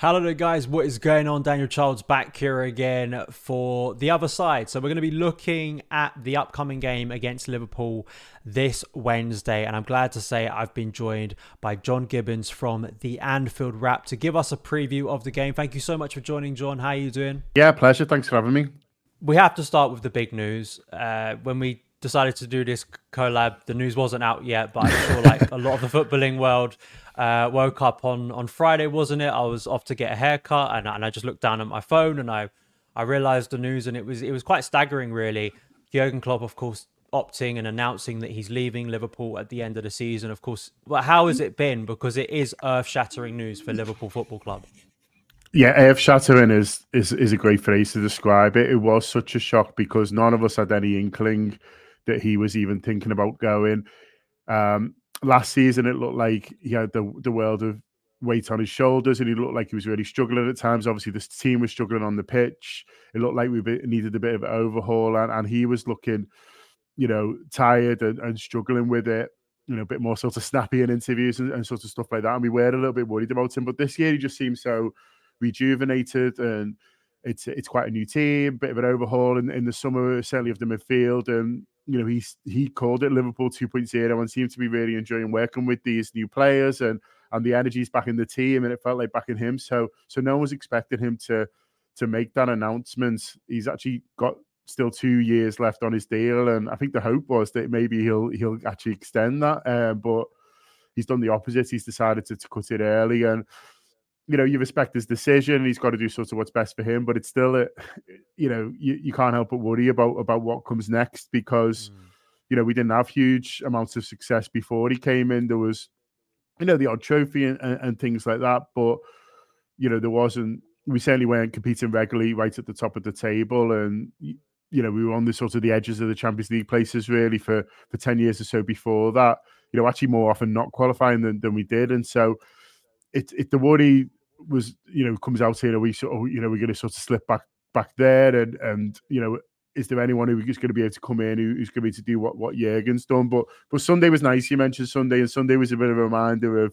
Hello guys, what is going on? Daniel Childs back here again for the other side. So we're going to be looking at the upcoming game against Liverpool this Wednesday, and I'm glad to say I've been joined by John Gibbons from The Anfield Wrap to give us a preview of the game. Thank you so much for joining, John. How are you doing? Yeah, pleasure. Thanks for having me. We have to start with the big news. When we decided to do this collab, the news wasn't out yet, but I saw like a lot of the footballing world woke up on Friday, wasn't it? I was off to get a haircut and I just looked down at my phone and I realised the news, and it was quite staggering, really. Jurgen Klopp, of course, opting and announcing that he's leaving Liverpool at the end of the season. Of course, well, how has it been? Because it is earth-shattering news for Liverpool Football Club. Yeah, earth-shattering is a great phrase to describe it. It was such a shock because none of us had any inkling that he was even thinking about going. Last season, it looked like he had the world of weight on his shoulders, and he looked like he was really struggling at times. Obviously, this team was struggling on the pitch. It looked like we needed a bit of an overhaul, and he was looking, tired and struggling with it, a bit more sort of snappy in interviews and sort of stuff like that. And we were a little bit worried about him, but this year he just seemed so rejuvenated, and it's quite a new team, bit of an overhaul in the summer, certainly of the midfield, and he called it Liverpool 2.0 and seemed to be really enjoying working with these new players and the energy's back in the team, and it felt like back in him. So no one's expecting him to make that announcement. He's actually got still 2 years left on his deal, and I think the hope was that maybe he'll actually extend that. But he's done the opposite. He's decided to cut it early, and you respect his decision. He's got to do sort of what's best for him, but it's still, you can't help but worry about what comes next, because, we didn't have huge amounts of success before he came in. There was, the odd trophy and things like that, but, we certainly weren't competing regularly right at the top of the table. And, we were on the sort of the edges of the Champions League places really for 10 years or so before that, actually more often not qualifying than we did. And so it the worry was, comes out here, we're going to sort of slip back there, and is there anyone who is going to be able to come in who's going to be able to do what Jurgen's done? But Sunday was nice. You mentioned Sunday, and Sunday was a bit of a reminder of,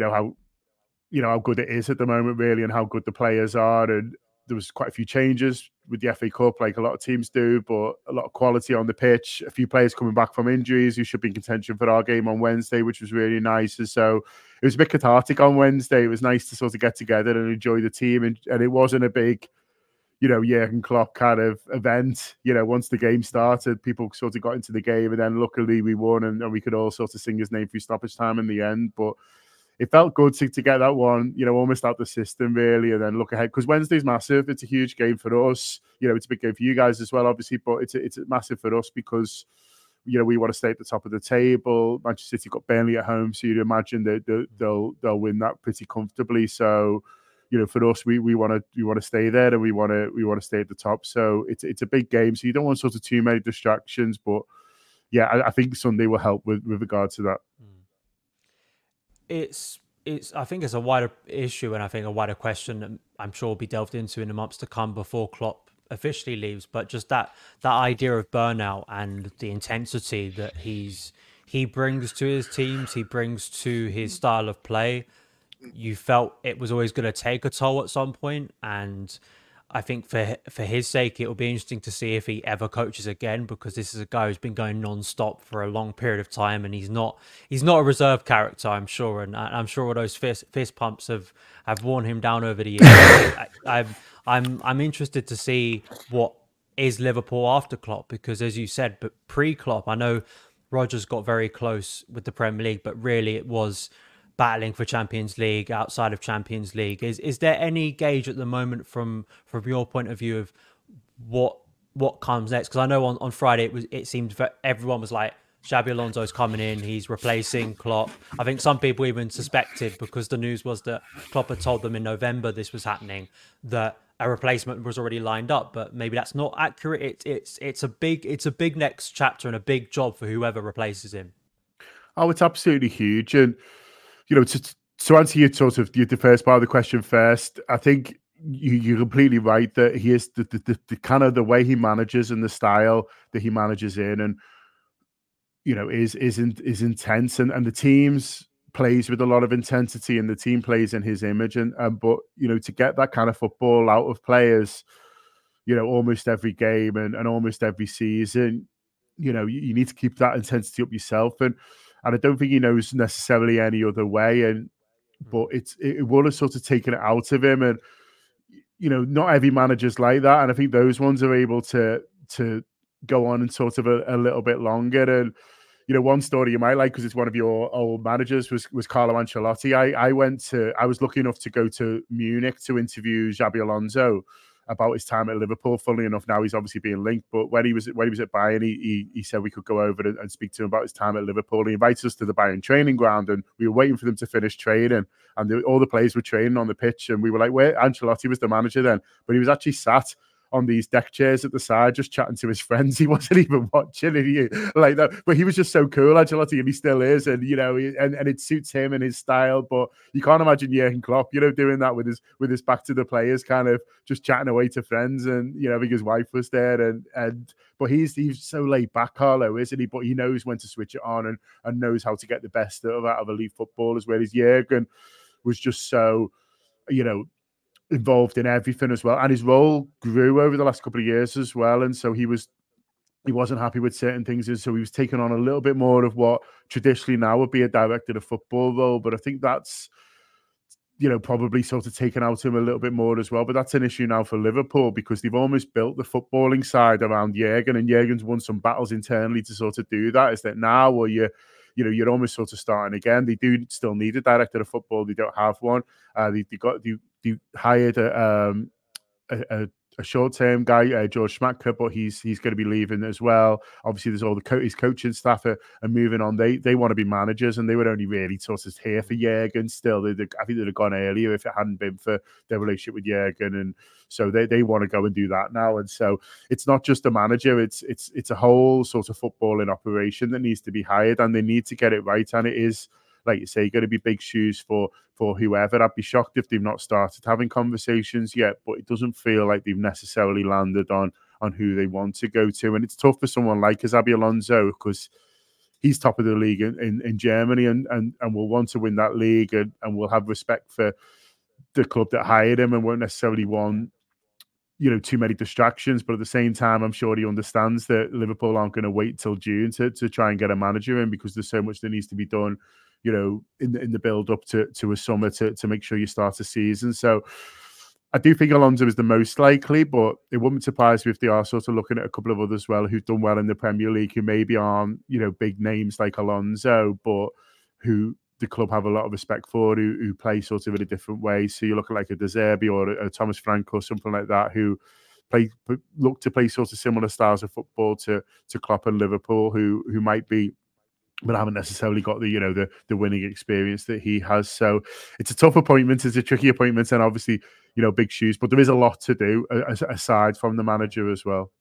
how good it is at the moment, really, and how good the players are. And there was quite a few changes with the FA Cup, like a lot of teams do, but a lot of quality on the pitch. A few players coming back from injuries who should be in contention for our game on Wednesday, which was really nice. And so it was a bit cathartic on Wednesday. It was nice to sort of get together and enjoy the team. And it wasn't a big, Jurgen Klopp kind of event. Once the game started, people sort of got into the game, and then luckily we won, and we could all sort of sing his name through stoppage time in the end. But it felt good to get that one, almost out the system, really, and then look ahead. Because Wednesday's massive. It's a huge game for us. It's a big game for you guys as well, obviously, but it's massive for us because, we want to stay at the top of the table. Manchester City got Burnley at home, so you'd imagine that they'll win that pretty comfortably. So, for us, we want to stay there, and we want to stay at the top. So it's a big game. So you don't want sort of too many distractions. But yeah, I think Sunday will help with regard to that. It's I think it's a wider issue, and I think a wider question that I'm sure will be delved into in the months to come before Klopp officially leaves, but just that idea of burnout and the intensity that he brings to his teams, he brings to his style of play. You felt it was always going to take a toll at some point, and I think for his sake, it will be interesting to see if he ever coaches again, because this is a guy who's been going non-stop for a long period of time, and he's not a reserve character, I'm sure. And I'm sure all those fist pumps have worn him down over the years. I'm interested to see what is Liverpool after Klopp, because as you said, but pre-Klopp, I know Rodgers got very close with the Premier League, but really it was battling for Champions League, outside of Champions League. Is there any gauge at the moment from your point of view of what comes next? Because I know on Friday it seemed everyone was like, Xabi Alonso's coming in, he's replacing Klopp. I think some people even suspected, because the news was that Klopp had told them in November this was happening, that a replacement was already lined up, but maybe that's not accurate. It's a big next chapter and a big job for whoever replaces him. Oh, it's absolutely huge. And you know, to answer your sort of the first part of the question first, I think you're completely right that he is the kind of the way he manages and the style that he manages in, and you know, is intense, and the teams plays with a lot of intensity, and the team plays in his image, and but you know, to get that kind of football out of players, you know, almost every game and almost every season, you know, you need to keep that intensity up yourself, and I don't think he knows necessarily any other way, but it would have sort of taken it out of him, and you know, not every manager's like that, and I think those ones are able to go on and sort of a little bit longer. And you know, one story you might like, because it's one of your old managers, was Carlo Ancelotti. I was lucky enough to go to Munich to interview Xabi Alonso about his time at Liverpool. Funnily enough, now he's obviously being linked, but when he was at Bayern, he said we could go over and speak to him about his time at Liverpool. He invited us to the Bayern training ground, and we were waiting for them to finish training, and all the players were training on the pitch, and we were like, wait, Ancelotti was the manager then, but he was actually sat on these deck chairs at the side, just chatting to his friends. He wasn't even watching it, like that. But he was just so cool, Ancelotti, and he still is. And you know, and it suits him and his style. But you can't imagine Jurgen Klopp, you know, doing that with his back to the players, kind of just chatting away to friends. And you know, because his wife was there, but he's so laid back, Carlo, isn't he? But he knows when to switch it on and knows how to get the best out of elite footballers. Whereas Jurgen was just so, you know, involved in everything as well, and his role grew over the last couple of years as well, and so he wasn't happy with certain things, and so he was taking on a little bit more of what traditionally now would be a director of football role. But I think that's, you know, probably sort of taken out him a little bit more as well. But that's an issue now for Liverpool, because they've almost built the footballing side around Jurgen, and Jurgen's won some battles internally to sort of do that. Is that now, or you're almost sort of starting again. They do still need a director of football. They don't have one. They hired a short-term guy, George Schmacker, but he's going to be leaving as well. Obviously, there's all his coaching staff are moving on. They want to be managers, and they were only really sort of here for Jurgen still. I think they'd have gone earlier if it hadn't been for their relationship with Jurgen, and so they want to go and do that now. And so it's not just a manager; it's a whole sort of footballing operation that needs to be hired, and they need to get it right. And it is, like you say, going to be big shoes for whoever. I'd be shocked if they've not started having conversations yet, but it doesn't feel like they've necessarily landed on who they want to go to. And it's tough for someone like Xabi Alonso, because he's top of the league in Germany and will want to win that league, and will have respect for the club that hired him, and won't necessarily want, you know, too many distractions. But at the same time, I'm sure he understands that Liverpool aren't going to wait till June to try and get a manager in, because there's so much that needs to be done, you know, in the build up to a summer to make sure you start a season. So I do think Alonso is the most likely, but it wouldn't surprise me if they are sort of looking at a couple of others as well, who've done well in the Premier League, who maybe aren't, you know, big names like Alonso, but who the club have a lot of respect for, who play sort of in a different way. So you look at like a De Zerbi or a Thomas Frank or something like that, who look to play sort of similar styles of football to Klopp and Liverpool, who might be, but haven't necessarily got the, you know, the winning experience that he has. So it's a tough appointment. It's a tricky appointment, and obviously, you know, big shoes. But there is a lot to do aside from the manager as well.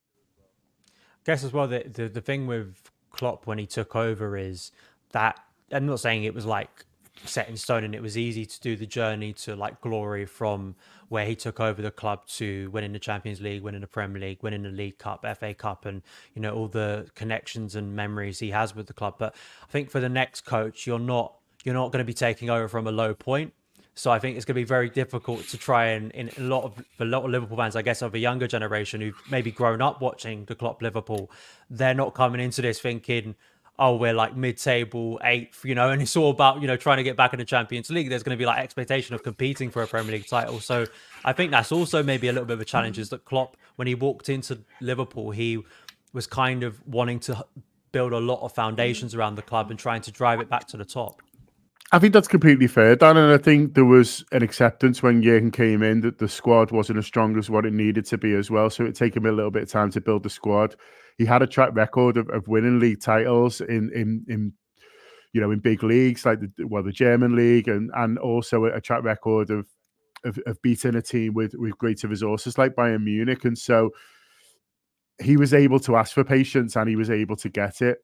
I guess as well, the thing with Klopp when he took over is that, I'm not saying it was like set in stone and it was easy to do the journey to like glory from where he took over the club to winning the Champions League, winning the Premier League, winning the League Cup, FA Cup, and you know, all the connections and memories he has with the club. But I think for the next coach, you're not going to be taking over from a low point. So I think it's going to be very difficult to try and in a lot of Liverpool fans, I guess, of a younger generation who've maybe grown up watching the Klopp Liverpool, they're not coming into this thinking, oh, we're like mid-table, eighth, you know, and it's all about, you know, trying to get back in the Champions League. There's going to be like expectation of competing for a Premier League title. So I think that's also maybe a little bit of a challenge, is that Klopp, when he walked into Liverpool, he was kind of wanting to build a lot of foundations around the club and trying to drive it back to the top. I think that's completely fair, Dan, and I think there was an acceptance when Jurgen came in that the squad wasn't as strong as what it needed to be as well, so it took him a little bit of time to build the squad. He had a track record of winning league titles in you know, in big leagues like the German league, and also a track record of beating a team with greater resources like Bayern Munich, and so he was able to ask for patience and he was able to get it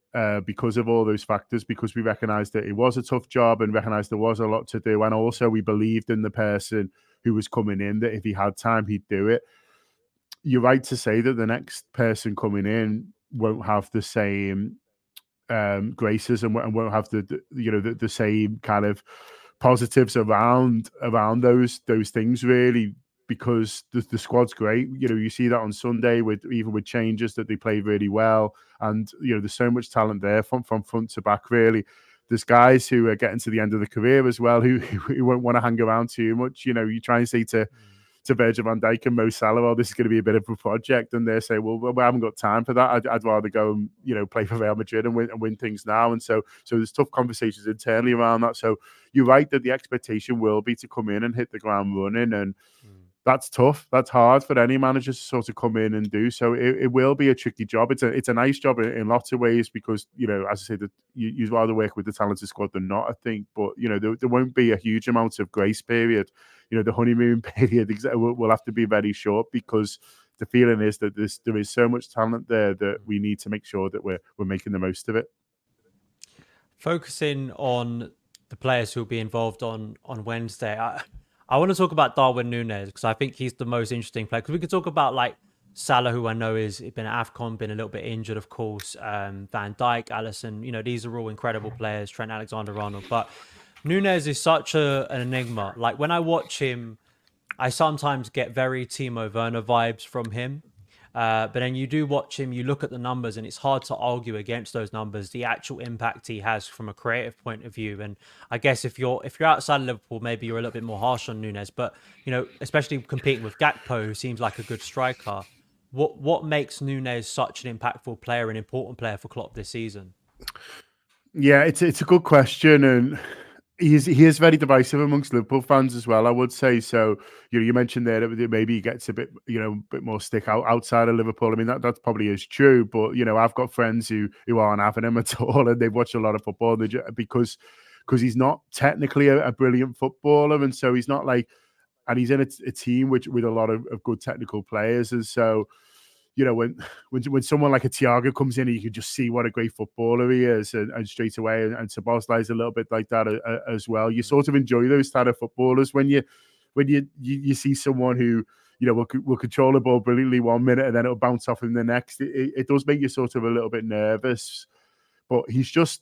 because of all those factors, because we recognised that it was a tough job and recognised there was a lot to do. And also we believed in the person who was coming in, that if he had time, he'd do it. You're right to say that the next person coming in won't have the same graces and won't have the same kind of positives around those things, really. Because the squad's great. You know, you see that on Sunday with changes that they play really well. And, you know, there's so much talent there from front to back, really. There's guys who are getting to the end of the career as well who won't want to hang around too much. You know, you try and say to Virgil Van Dijk and Mo Salah, well, this is going to be a bit of a project. And they say, well, we haven't got time for that. I'd rather go and, you know, play for Real Madrid and win things now. And so there's tough conversations internally around that. So you're right that the expectation will be to come in and hit the ground running. And that's tough. That's hard for any manager to sort of come in and do. So it will be a tricky job. It's a nice job in lots of ways because, you know, as I said, you'd rather work with the talented squad than not, I think. But, you know, there won't be a huge amount of grace period. You know, the honeymoon period will have to be very short because the feeling is that there is so much talent there that we need to make sure that we're making the most of it. Focusing on the players who will be involved on Wednesday, I want to talk about Darwin Nunez because I think he's the most interesting player. Because we could talk about like Salah, who I know has been at AFCON, been a little bit injured, of course. Van Dijk, Alisson, you know, these are all incredible players. Trent Alexander-Arnold. But Nunez is such an enigma. Like when I watch him, I sometimes get very Timo Werner vibes from him. But then you do watch him, you look at the numbers, and it's hard to argue against those numbers, the actual impact he has from a creative point of view. And I guess if you're outside of Liverpool, maybe you're a little bit more harsh on Nunez, but, you know, especially competing with Gakpo, who seems like a good striker, what makes Nunez such an impactful player, an important player for Klopp this season? Yeah, it's a good question. And he is very divisive amongst Liverpool fans as well, I would say. So, you know, you mentioned there that maybe he gets a bit more stick out outside of Liverpool. I mean, that probably is true. But, you know, I've got friends who aren't having him at all, and they've watched a lot of football because he's not technically a brilliant footballer. And so he's not like, and he's in a team with a lot of good technical players. And so, you know, when someone like a Thiago comes in, you can just see what a great footballer he is, and straight away, and Szoboszlai is a little bit like that as well. You sort of enjoy those type of footballers when you see someone who, you know, will control the ball brilliantly 1 minute and then it'll bounce off him the next. It does make you sort of a little bit nervous, but he's just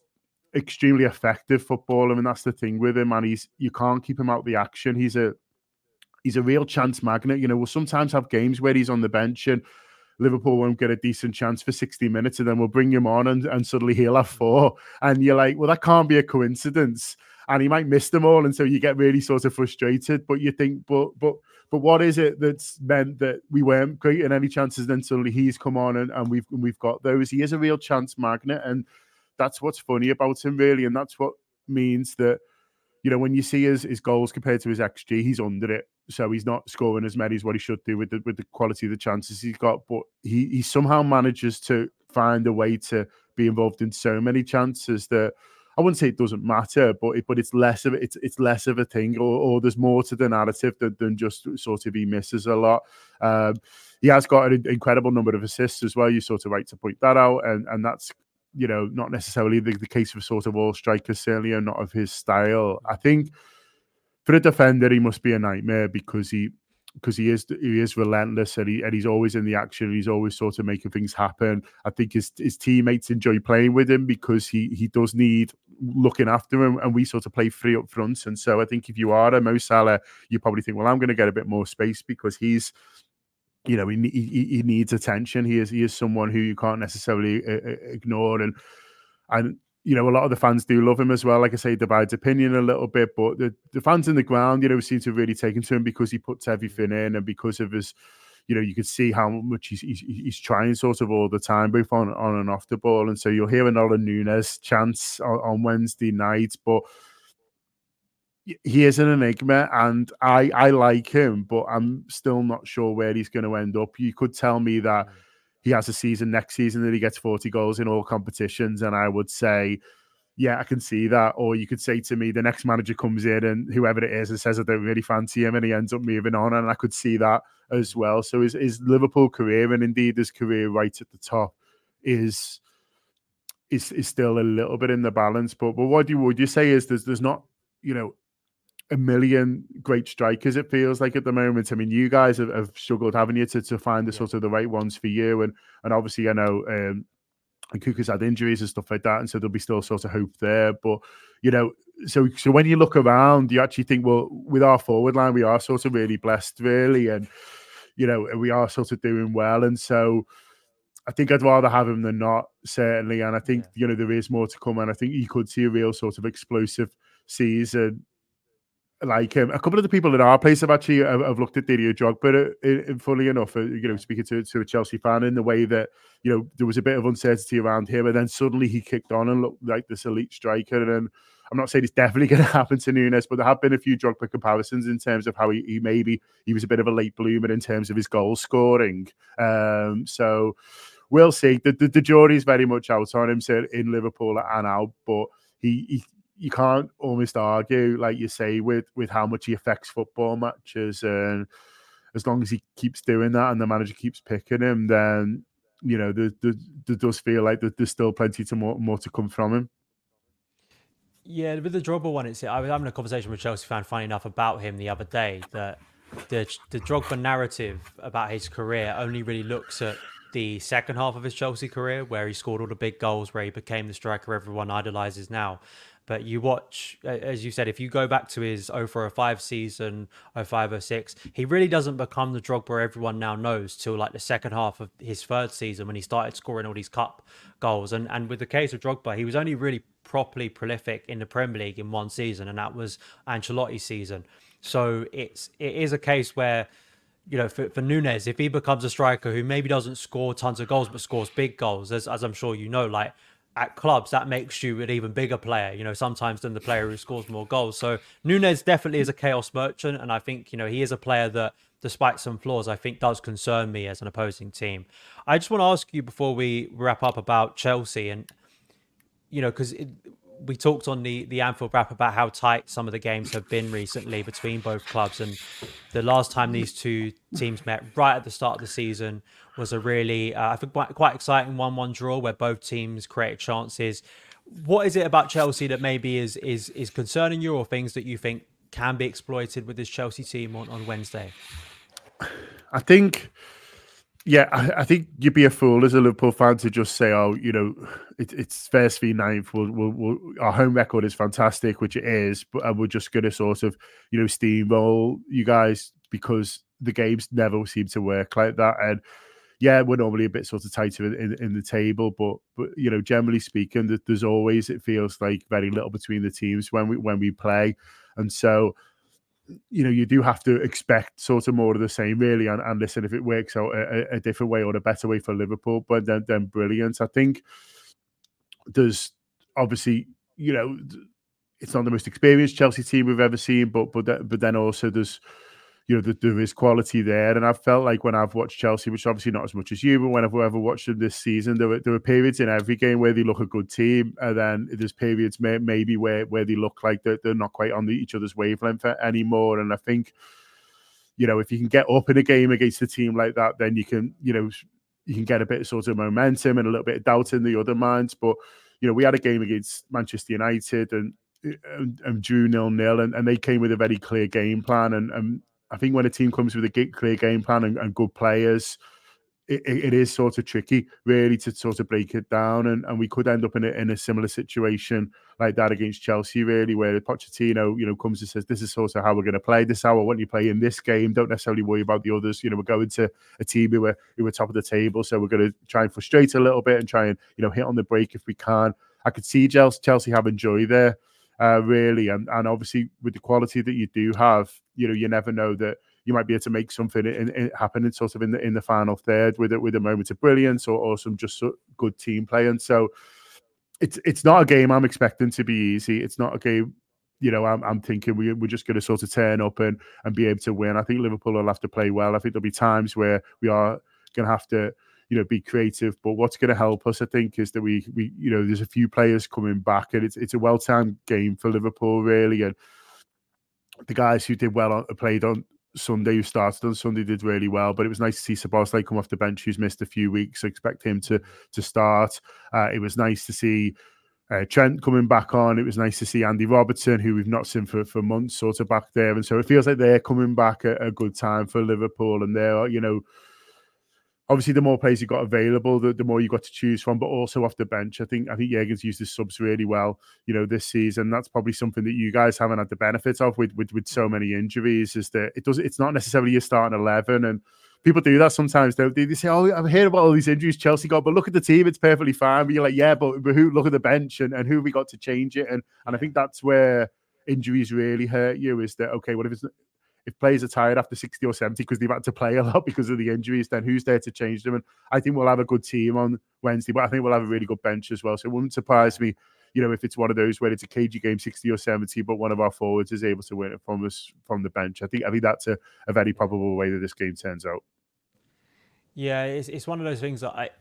extremely effective footballer, and that's the thing with him. And you can't keep him out of the action. He's a real chance magnet. You know, we'll sometimes have games where he's on the bench and Liverpool won't get a decent chance for 60 minutes, and then we'll bring him on and suddenly he'll have four. And you're like, well, that can't be a coincidence. And he might miss them all. And so you get really sort of frustrated, but you think, but what is it that's meant that we weren't creating any chances? Then suddenly he's come on and we've got those. He is a real chance magnet. And that's what's funny about him, really. And that's what means that, you know, when you see his goals compared to his XG, he's under it. So he's not scoring as many as what he should do with the quality of the chances he's got. But he somehow manages to find a way to be involved in so many chances that I wouldn't say it doesn't matter, but it's less of a thing, or there's more to the narrative than just sort of he misses a lot. He has got an incredible number of assists as well. You're sort of right to point that out, and that's, you know, not necessarily the case for sort of all strikers, certainly, and not of his style. I think for a defender, he must be a nightmare because he is relentless, and he's always in the action. He's always sort of making things happen. I think his teammates enjoy playing with him because he does need looking after him, and we sort of play free up front. And so I think if you are a Mo Salah, you probably think, well, I'm going to get a bit more space because he's, you know, he needs attention. He is someone who you can't necessarily ignore. And you know, a lot of the fans do love him as well. Like I say, divides opinion a little bit, but the fans in the ground, you know, seem to have really taken to him because he puts everything in, and because of his, you know, you can see how much he's trying sort of all the time, both on and off the ball. And so you'll hear another Nunez chants on Wednesday night, but he is an enigma, and I like him, but I'm still not sure where he's going to end up. You could tell me that he has a season next season that he gets 40 goals in all competitions, and I would say, yeah, I can see that. Or you could say to me, the next manager comes in and whoever it is and says, I don't really fancy him, and he ends up moving on, and I could see that as well. So his Liverpool career, and indeed his career right at the top, is still a little bit in the balance. But what you would you say is there's not, you know, a million great strikers, it feels like, at the moment. I mean, you guys have struggled, haven't you, to find the sort of the right ones for you? And obviously, I know Kuka's had injuries and stuff like that, and so there'll be still sort of hope there. But, you know, so when you look around, you actually think, well, with our forward line, we are sort of really blessed, really. And, you know, we are sort of doing well. And so I think I'd rather have him than not, certainly. And I think, you know, there is more to come. And I think you could see a real sort of explosive season. Like a couple of the people in our place have actually have looked at Didier Drogba, fully enough, you know, speaking to a Chelsea fan, in the way that, you know, there was a bit of uncertainty around him, and then suddenly he kicked on and looked like this elite striker. And I'm not saying it's definitely going to happen to Nunez, but there have been a few Drogba comparisons in terms of how he was a bit of a late bloomer in terms of his goal scoring. So we'll see. The jury is very much out on him, so in Liverpool and out, but he you can't almost argue, like you say, with how much he affects football matches. And as long as he keeps doing that and the manager keeps picking him, then, you know, there does feel like there's still plenty to more to come from him. Yeah, with the Drogba one, I was having a conversation with a Chelsea fan, funny enough, about him the other day, that the Drogba narrative about his career only really looks at the second half of his Chelsea career, where he scored all the big goals, where he became the striker everyone idolises now. But you watch, as you said, if you go back to his 04-05 season, 05-06, he really doesn't become the Drogba everyone now knows till like the second half of his third season, when he started scoring all these cup goals. And with the case of Drogba, he was only really properly prolific in the Premier League in one season, and that was Ancelotti's season. So it is a case where, you know, for Nunez, if he becomes a striker who maybe doesn't score tons of goals but scores big goals, as I'm sure you know, like, at clubs, that makes you an even bigger player, you know, sometimes than the player who scores more goals. So Nunez definitely is a chaos merchant. And I think, you know, he is a player that, despite some flaws, I think does concern me as an opposing team. I just want to ask you before we wrap up about Chelsea, and, you know, because we talked on the Anfield Wrap about how tight some of the games have been recently between both clubs. And the last time these two teams met right at the start of the season was a really, I think, quite exciting 1-1 draw where both teams created chances. What is it about Chelsea that maybe is concerning you, or things that you think can be exploited with this Chelsea team on Wednesday? I think... Yeah, I think you'd be a fool as a Liverpool fan to just say, oh, you know, it's first v ninth. Our home record is fantastic, which it is, but we're just going to sort of, you know, steamroll you guys, because the games never seem to work like that. And yeah, we're normally a bit sort of tighter in the table, but you know, generally speaking, there's always, it feels like, very little between the teams when we play, and so, you know, you do have to expect sort of more of the same, really. And listen, if it works out a different way or a better way for Liverpool, but then brilliant. I think there's obviously, you know, it's not the most experienced Chelsea team we've ever seen, but then also there's, you know, there is quality there. And I've felt like when I've watched Chelsea, which obviously not as much as you, but when I've ever watched them this season, there were periods in every game where they look a good team, and then there's periods maybe where they look like they're not quite on each other's wavelength anymore. And I think, you know, if you can get up in a game against a team like that, then you can, you know, you can get a bit of sort of momentum and a little bit of doubt in the other minds. But, you know, we had a game against Manchester United and drew 0-0, and they came with a very clear game plan, and I think when a team comes with a clear game plan and good players, it is sort of tricky, really, to sort of break it down. And we could end up in a similar situation like that against Chelsea, really, where Pochettino, comes and says, this is sort of how we're going to play. This is how I want you to play in this game. Don't necessarily worry about the others. We're going to a team who were top of the table, so we're going to try and frustrate a little bit and try and, hit on the break if we can. I could see Chelsea having joy there, really. And obviously, with the quality that you do have, you never know that you might be able to make something happen sort of in the final third with a moment of brilliance or some just good team play. And so it's not a game I'm expecting to be easy. It's not a game, I'm thinking we're just going to sort of turn up and be able to win. I think Liverpool will have to play well. I think there'll be times where we are going to have to, be creative. But what's going to help us, I think, is that we there's a few players coming back, and it's a well-timed game for Liverpool, really. And the guys who did well played on Sunday, who started on Sunday, did really well, but it was nice to see Szoboszlai come off the bench, who's missed a few weeks. So expect him to start. It was nice to see Trent coming back on. It was nice to see Andy Robertson, who we've not seen for months, sort of back there. And so it feels like they're coming back at a good time for Liverpool. And they're, obviously, the more players you've got available, the more you've got to choose from, but also off the bench. I think Jürgen's used his subs really well, this season. That's probably something that you guys haven't had the benefit of with so many injuries, is that it's not necessarily your starting 11. And people do that sometimes, don't they? They say, oh, I've heard about all these injuries Chelsea got, but look at the team, it's perfectly fine. But you're like, yeah, but who? Look at the bench and who we got to change it. And I think that's where injuries really hurt you, is that, okay, what if it's... If players are tired after 60 or 70 because they've had to play a lot because of the injuries, then who's there to change them? And I think we'll have a good team on Wednesday, but I think we'll have a really good bench as well. So it wouldn't surprise me, if it's one of those where it's a cagey game, 60 or 70, but one of our forwards is able to win it from us from the bench. I think that's a very probable way that this game turns out. Yeah, it's one of those things that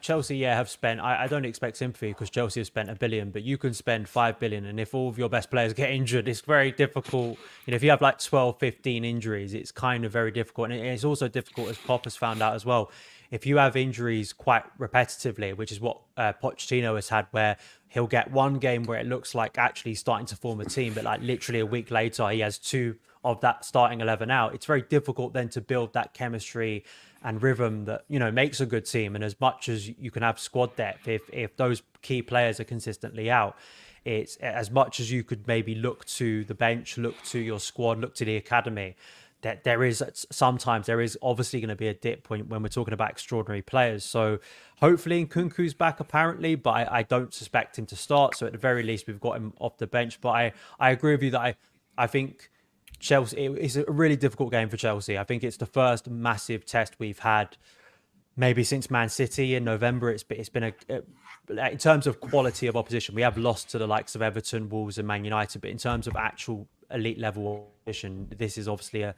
Chelsea, have spent. I don't expect sympathy because Chelsea have spent $1 billion, but you can spend $5 billion. And if all of your best players get injured, it's very difficult. If you have 12, 15 injuries, it's kind of very difficult. And it's also difficult, as Klopp has found out as well, if you have injuries quite repetitively, which is what Pochettino has had, where he'll get one game where it looks like actually starting to form a team, but literally a week later, he has two of that starting 11 out. It's very difficult then to build that chemistry and rhythm that makes a good team. And as much as you can have squad depth, if those key players are consistently out, it's as much as you could maybe look to the bench, look to your squad, look to the academy, that there is obviously going to be a dip when we're talking about extraordinary players. So hopefully Nkunku's back apparently, but I don't suspect him to start, so at the very least we've got him off the bench. But I agree with you that I think Chelsea, it's a really difficult game for Chelsea. I think it's the first massive test we've had maybe since Man City in November. It's been in terms of quality of opposition, we have lost to the likes of Everton, Wolves and Man United, but in terms of actual elite level opposition, this is obviously a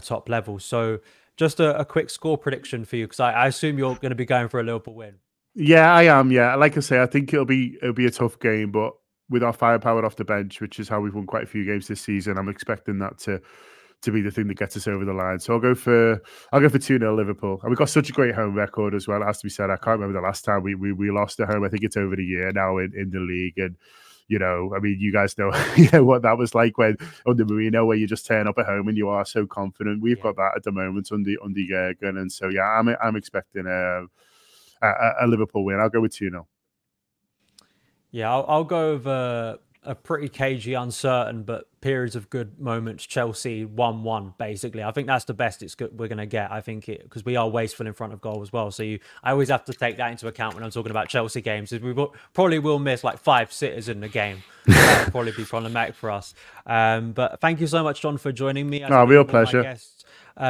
top level. So just a quick score prediction for you, because I assume you're going to be going for a Liverpool win. Yeah, I am. Yeah, like I say, I think it'll be a tough game, but with our firepower off the bench, which is how we've won quite a few games this season, I'm expecting that to be the thing that gets us over the line. So I'll go for 2-0 Liverpool. And we've got such a great home record as well. It has to be said, I can't remember the last time we lost at home. I think it's over the year now in the league. And, you guys know what that was like when under Mourinho, where you just turn up at home and you are so confident. We've got that at the moment under Jurgen. And so, I'm expecting a Liverpool win. I'll go with 2-0. Yeah, I'll go over a pretty cagey, uncertain, but periods of good moments, Chelsea 1-1, basically. I think that's the best we're going to get, I think, because we are wasteful in front of goal as well. So I always have to take that into account when I'm talking about Chelsea games. We probably will miss 5 sitters in the game. That will probably be problematic for us. But thank you so much, John, for joining me. Real pleasure. Guests,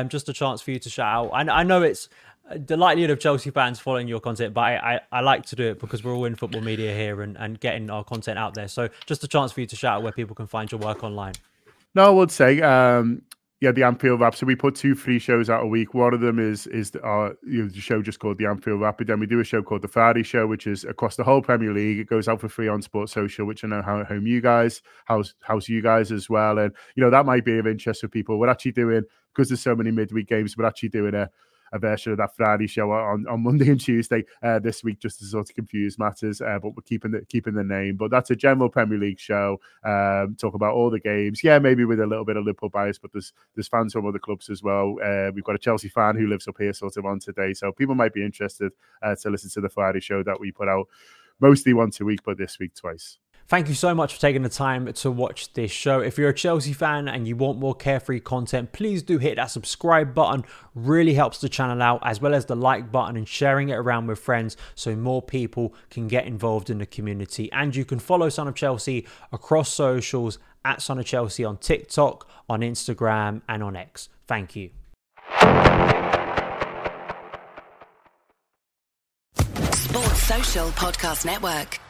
just a chance for you to shout out. I know it's the likelihood of Chelsea fans following your content, but I like to do it because we're all in football media here and getting our content out there. So just a chance for you to shout out where people can find your work online. No, I would say, The Anfield Wrap. So we put 2 free shows out a week. One of them is our the show just called The Anfield Wrap. But then we do a show called The Friday Show, which is across the whole Premier League. It goes out for free on Sports Social, which I know how at home you guys, how's you guys as well. And, that might be of interest for people. We're actually doing, because there's so many midweek games, we're actually doing a a version of that Ferrari show on Monday and Tuesday this week, just to sort of confuse matters. But we're keeping the name. But that's a general Premier League show. Talk about all the games. Yeah, maybe with a little bit of Liverpool bias, but there's fans from other clubs as well. We've got a Chelsea fan who lives up here sort of on today. So people might be interested to listen to the Friday show that we put out mostly once a week, but this week twice. Thank you so much for taking the time to watch this show. If you're a Chelsea fan and you want more carefree content, please do hit that subscribe button. Really helps the channel out, as well as the like button and sharing it around with friends so more people can get involved in the community. And you can follow Son of Chelsea across socials at Son of Chelsea on TikTok, on Instagram and on X. Thank you. Sports Social Podcast Network.